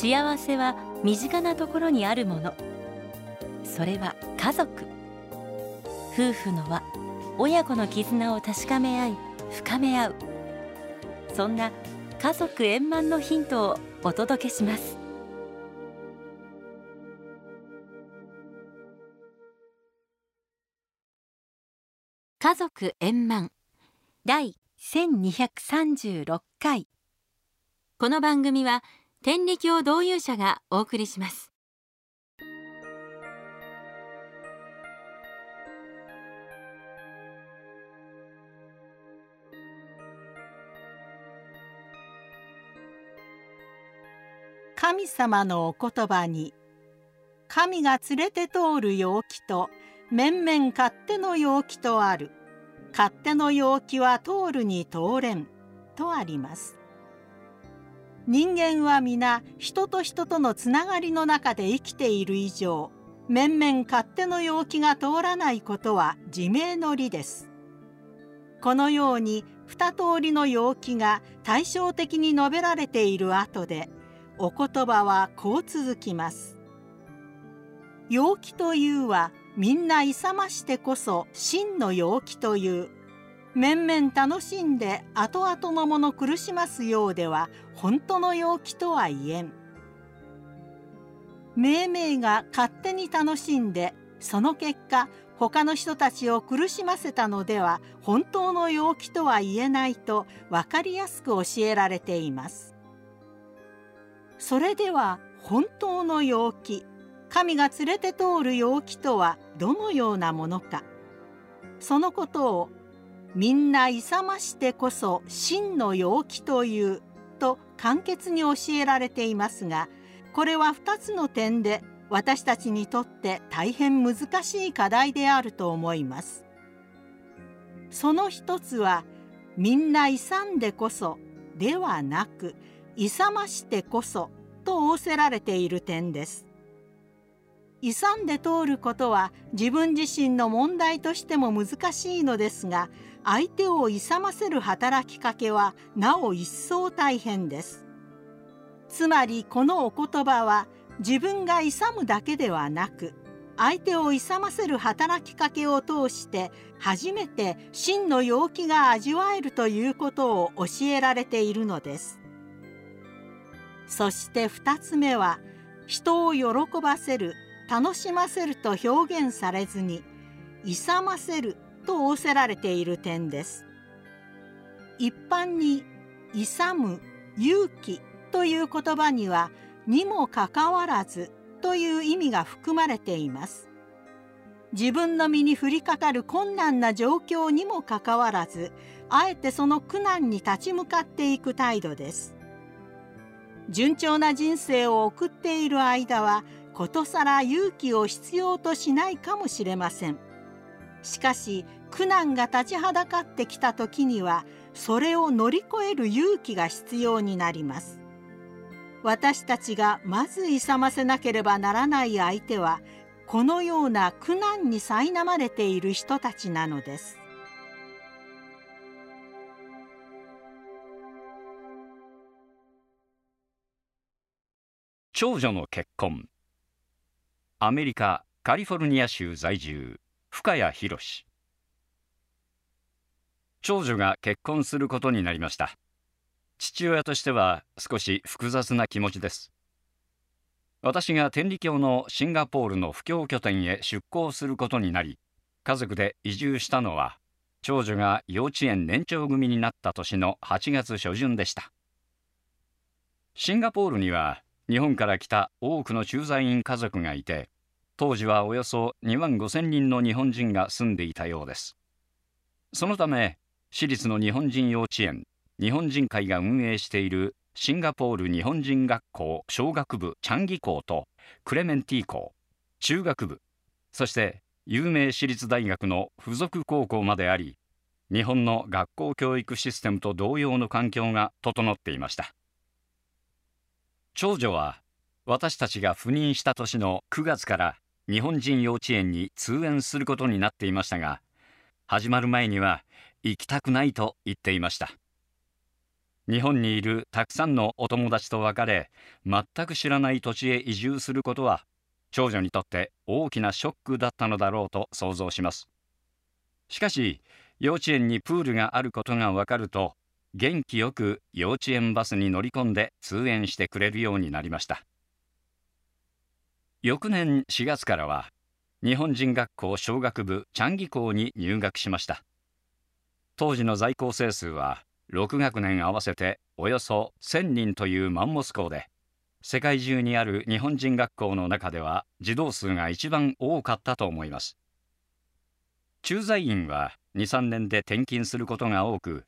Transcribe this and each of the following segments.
幸せは身近なところにあるもの。それは家族。夫婦の輪、親子の絆を確かめ合い深め合う、そんな家族円満のヒントをお届けします。家族円満第1236回。この番組は天理教導遊者がお送りします。神様のお言葉に、神が連れて通る陽気と面々勝手の陽気とある。勝手の陽気は通るに通れんとあります。人間は皆人と人とのつながりの中で生きている以上、面々勝手の陽気が通らないことは自明の理です。このように二通りの陽気が対照的に述べられている後で、お言葉はこう続きます。陽気というはみんな勇ましてこそ真の陽気という、面々楽しんで後々のもの苦しますようでは本当の陽気とは言えん。命名が勝手に楽しんで、その結果他の人たちを苦しませたのでは本当の陽気とは言えないと分かりやすく教えられています。それでは本当の陽気、神が連れて通る陽気とはどのようなものか。そのことをみんな勇ましてこそ真の陽気というと簡潔に教えられていますが、これは2つの点で私たちにとって大変難しい課題であると思います。その一つは、みんな勇んでこそではなく、勇ましてこそと仰せられている点です。勇んで通ることは自分自身の問題としても難しいのですが、相手を勇ませる働きかけはなお一層大変です。つまりこのお言葉は、自分が勇むだけではなく、相手を勇ませる働きかけを通して初めて真の陽気が味わえるということを教えられているのです。そして2つ目は、人を喜ばせる、楽しませると表現されずに、勇ませると仰せられている点です。一般に勇む、勇気という言葉には、にもかかわらずという意味が含まれています。自分の身に降りかかる困難な状況にもかかわらず、あえてその苦難に立ち向かっていく態度です。順調な人生を送っている間は、ことさら勇気を必要としないかもしれません。しかし苦難が立ちはだかってきた時には、それを乗り越える勇気が必要になります。私たちがまず勇ませなければならない相手は、このような苦難に苛まれている人たちなのです。長女の結婚。アメリカ・カリフォルニア州在住、深谷博。長女が結婚することになりました。父親としては少し複雑な気持ちです。私が天理教のシンガポールの布教拠点へ出向することになり、家族で移住したのは、長女が幼稚園年長組になった年の8月初旬でした。シンガポールには、日本から来た多くの駐在員家族がいて、当時はおよそ2万5000人の日本人が住んでいたようです。そのため、私立の日本人幼稚園、日本人会が運営しているシンガポール日本人学校小学部チャンギ校とクレメンティ校、中学部、そして有名私立大学の附属高校まであり、日本の学校教育システムと同様の環境が整っていました。長女は私たちが赴任した年の9月から日本人幼稚園に通園することになっていましたが、始まる前には行きたくないと言っていました。日本にいるたくさんのお友達と別れ、全く知らない土地へ移住することは、長女にとって大きなショックだったのだろうと想像します。しかし、幼稚園にプールがあることが分かると、元気よく幼稚園バスに乗り込んで通園してくれるようになりました。翌年4月からは、日本人学校小学部チャンギ校に入学しました。当時の在校生数は、6学年合わせておよそ1000人というマンモス校で、世界中にある日本人学校の中では児童数が一番多かったと思います。駐在員は2、3年で転勤することが多く、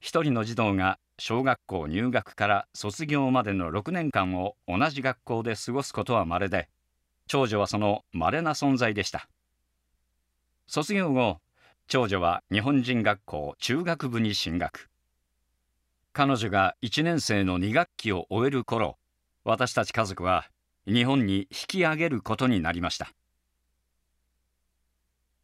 1人の児童が小学校入学から卒業までの6年間を同じ学校で過ごすことは稀で、長女はその稀な存在でした。卒業後、長女は日本人学校中学部に進学。彼女が1年生の2学期を終える頃、私たち家族は日本に引き上げることになりました。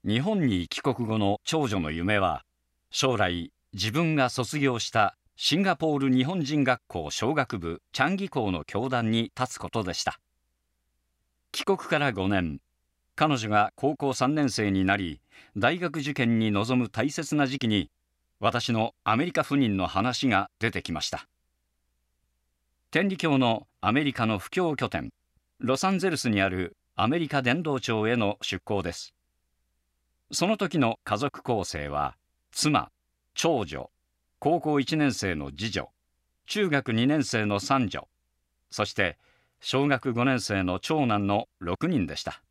日本に帰国後の長女の夢は、将来自分が卒業したシンガポール日本人学校小学部チャンギ校の教壇に立つことでした。帰国から5年、彼女が高校3年生になり、大学受験に臨む大切な時期に、私のアメリカ赴任の話が出てきました。天理教のアメリカの布教拠点、ロサンゼルスにあるアメリカ伝道庁への出向です。その時の家族構成は、妻、長女、高校1年生の次女、中学2年生の三女、そして小学5年生の長男の6人でした。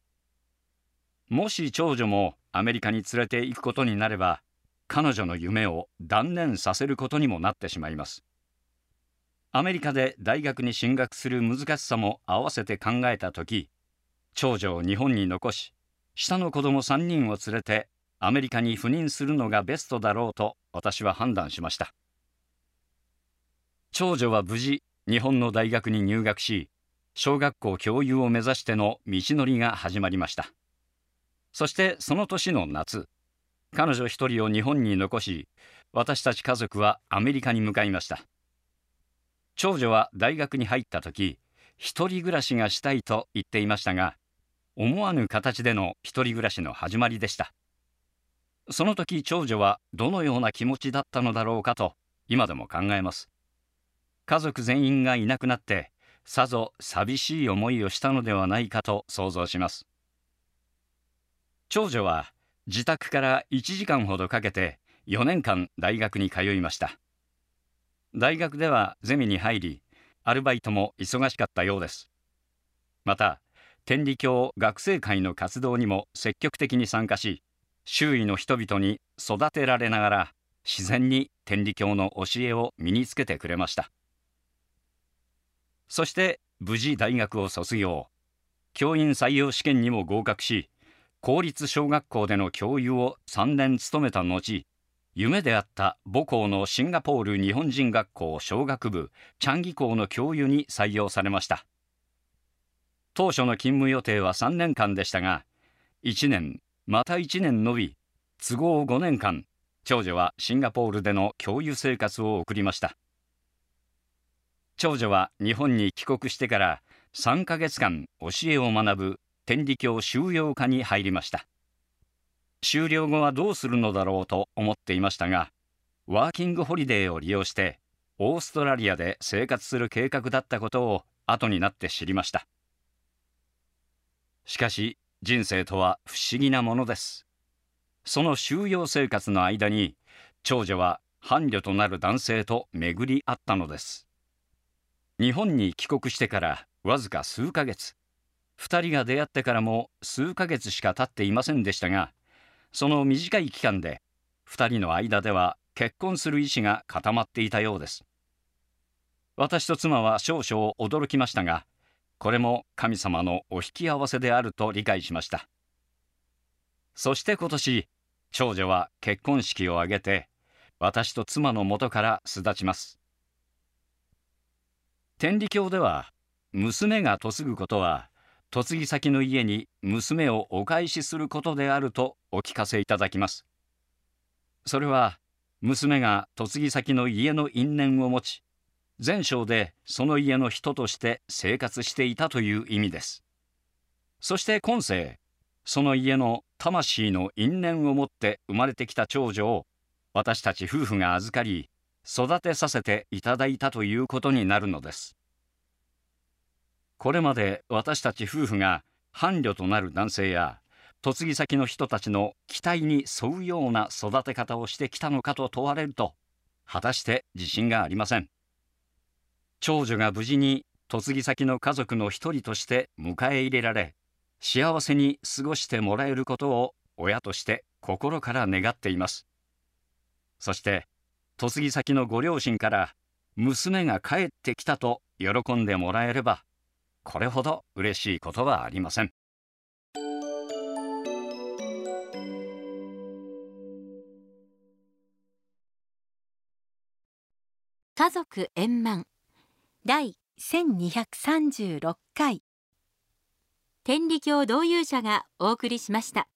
もし長女もアメリカに連れて行くことになれば、彼女の夢を断念させることにもなってしまいます。アメリカで大学に進学する難しさも合わせて考えたとき、長女を日本に残し、下の子供3人を連れてアメリカに赴任するのがベストだろうと私は判断しました。長女は無事、日本の大学に入学し、小学校教諭を目指しての道のりが始まりました。そしてその年の夏、彼女一人を日本に残し、私たち家族はアメリカに向かいました。長女は大学に入った時、一人暮らしがしたいと言っていましたが、思わぬ形での一人暮らしの始まりでした。その時、長女はどのような気持ちだったのだろうかと、今でも考えます。家族全員がいなくなって、さぞ寂しい思いをしたのではないかと想像します。長女は、自宅から1時間ほどかけて4年間大学に通いました。大学ではゼミに入り、アルバイトも忙しかったようです。また、天理教学生会の活動にも積極的に参加し、周囲の人々に育てられながら、自然に天理教の教えを身につけてくれました。そして、無事大学を卒業。教員採用試験にも合格し、公立小学校での教諭を3年務めた後、夢であった母校のシンガポール日本人学校小学部チャンギ校の教諭に採用されました。当初の勤務予定は3年間でしたが、1年、また1年延び、都合5年間、長女はシンガポールでの教諭生活を送りました。長女は日本に帰国してから3ヶ月間教えを学ぶ天理教修養科に入りました。修了後はどうするのだろうと思っていましたが、ワーキングホリデーを利用してオーストラリアで生活する計画だったことを後になって知りました。しかし、人生とは不思議なものです。その修養生活の間に、長女は伴侶となる男性と巡り合ったのです。日本に帰国してからわずか数ヶ月、2人が出会ってからも数ヶ月しか経っていませんでしたが、その短い期間で2人の間では結婚する意思が固まっていたようです。私と妻は少々驚きましたが、これも神様のお引き合わせであると理解しました。そして今年、長女は結婚式を挙げて、私と妻の元から巣立ちます。天理教では、娘が嫁ぐことは、嫁ぎ先の家に娘をお返しすることであるとお聞かせいただきます。それは娘が嫁ぎ先の家の因縁を持ち、前生でその家の人として生活していたという意味です。そして今世、その家の魂の因縁を持って生まれてきた長女を私たち夫婦が預かり、育てさせていただいたということになるのです。これまで私たち夫婦が伴侶となる男性や、嫁ぎ先の人たちの期待に沿うような育て方をしてきたのかと問われると、果たして自信がありません。長女が無事に嫁ぎ先の家族の一人として迎え入れられ、幸せに過ごしてもらえることを親として心から願っています。そして、嫁ぎ先のご両親から娘が帰ってきたと喜んでもらえれば、これほど嬉しいことはありません。家族円満第1236回天理教導遊者がお送りしました。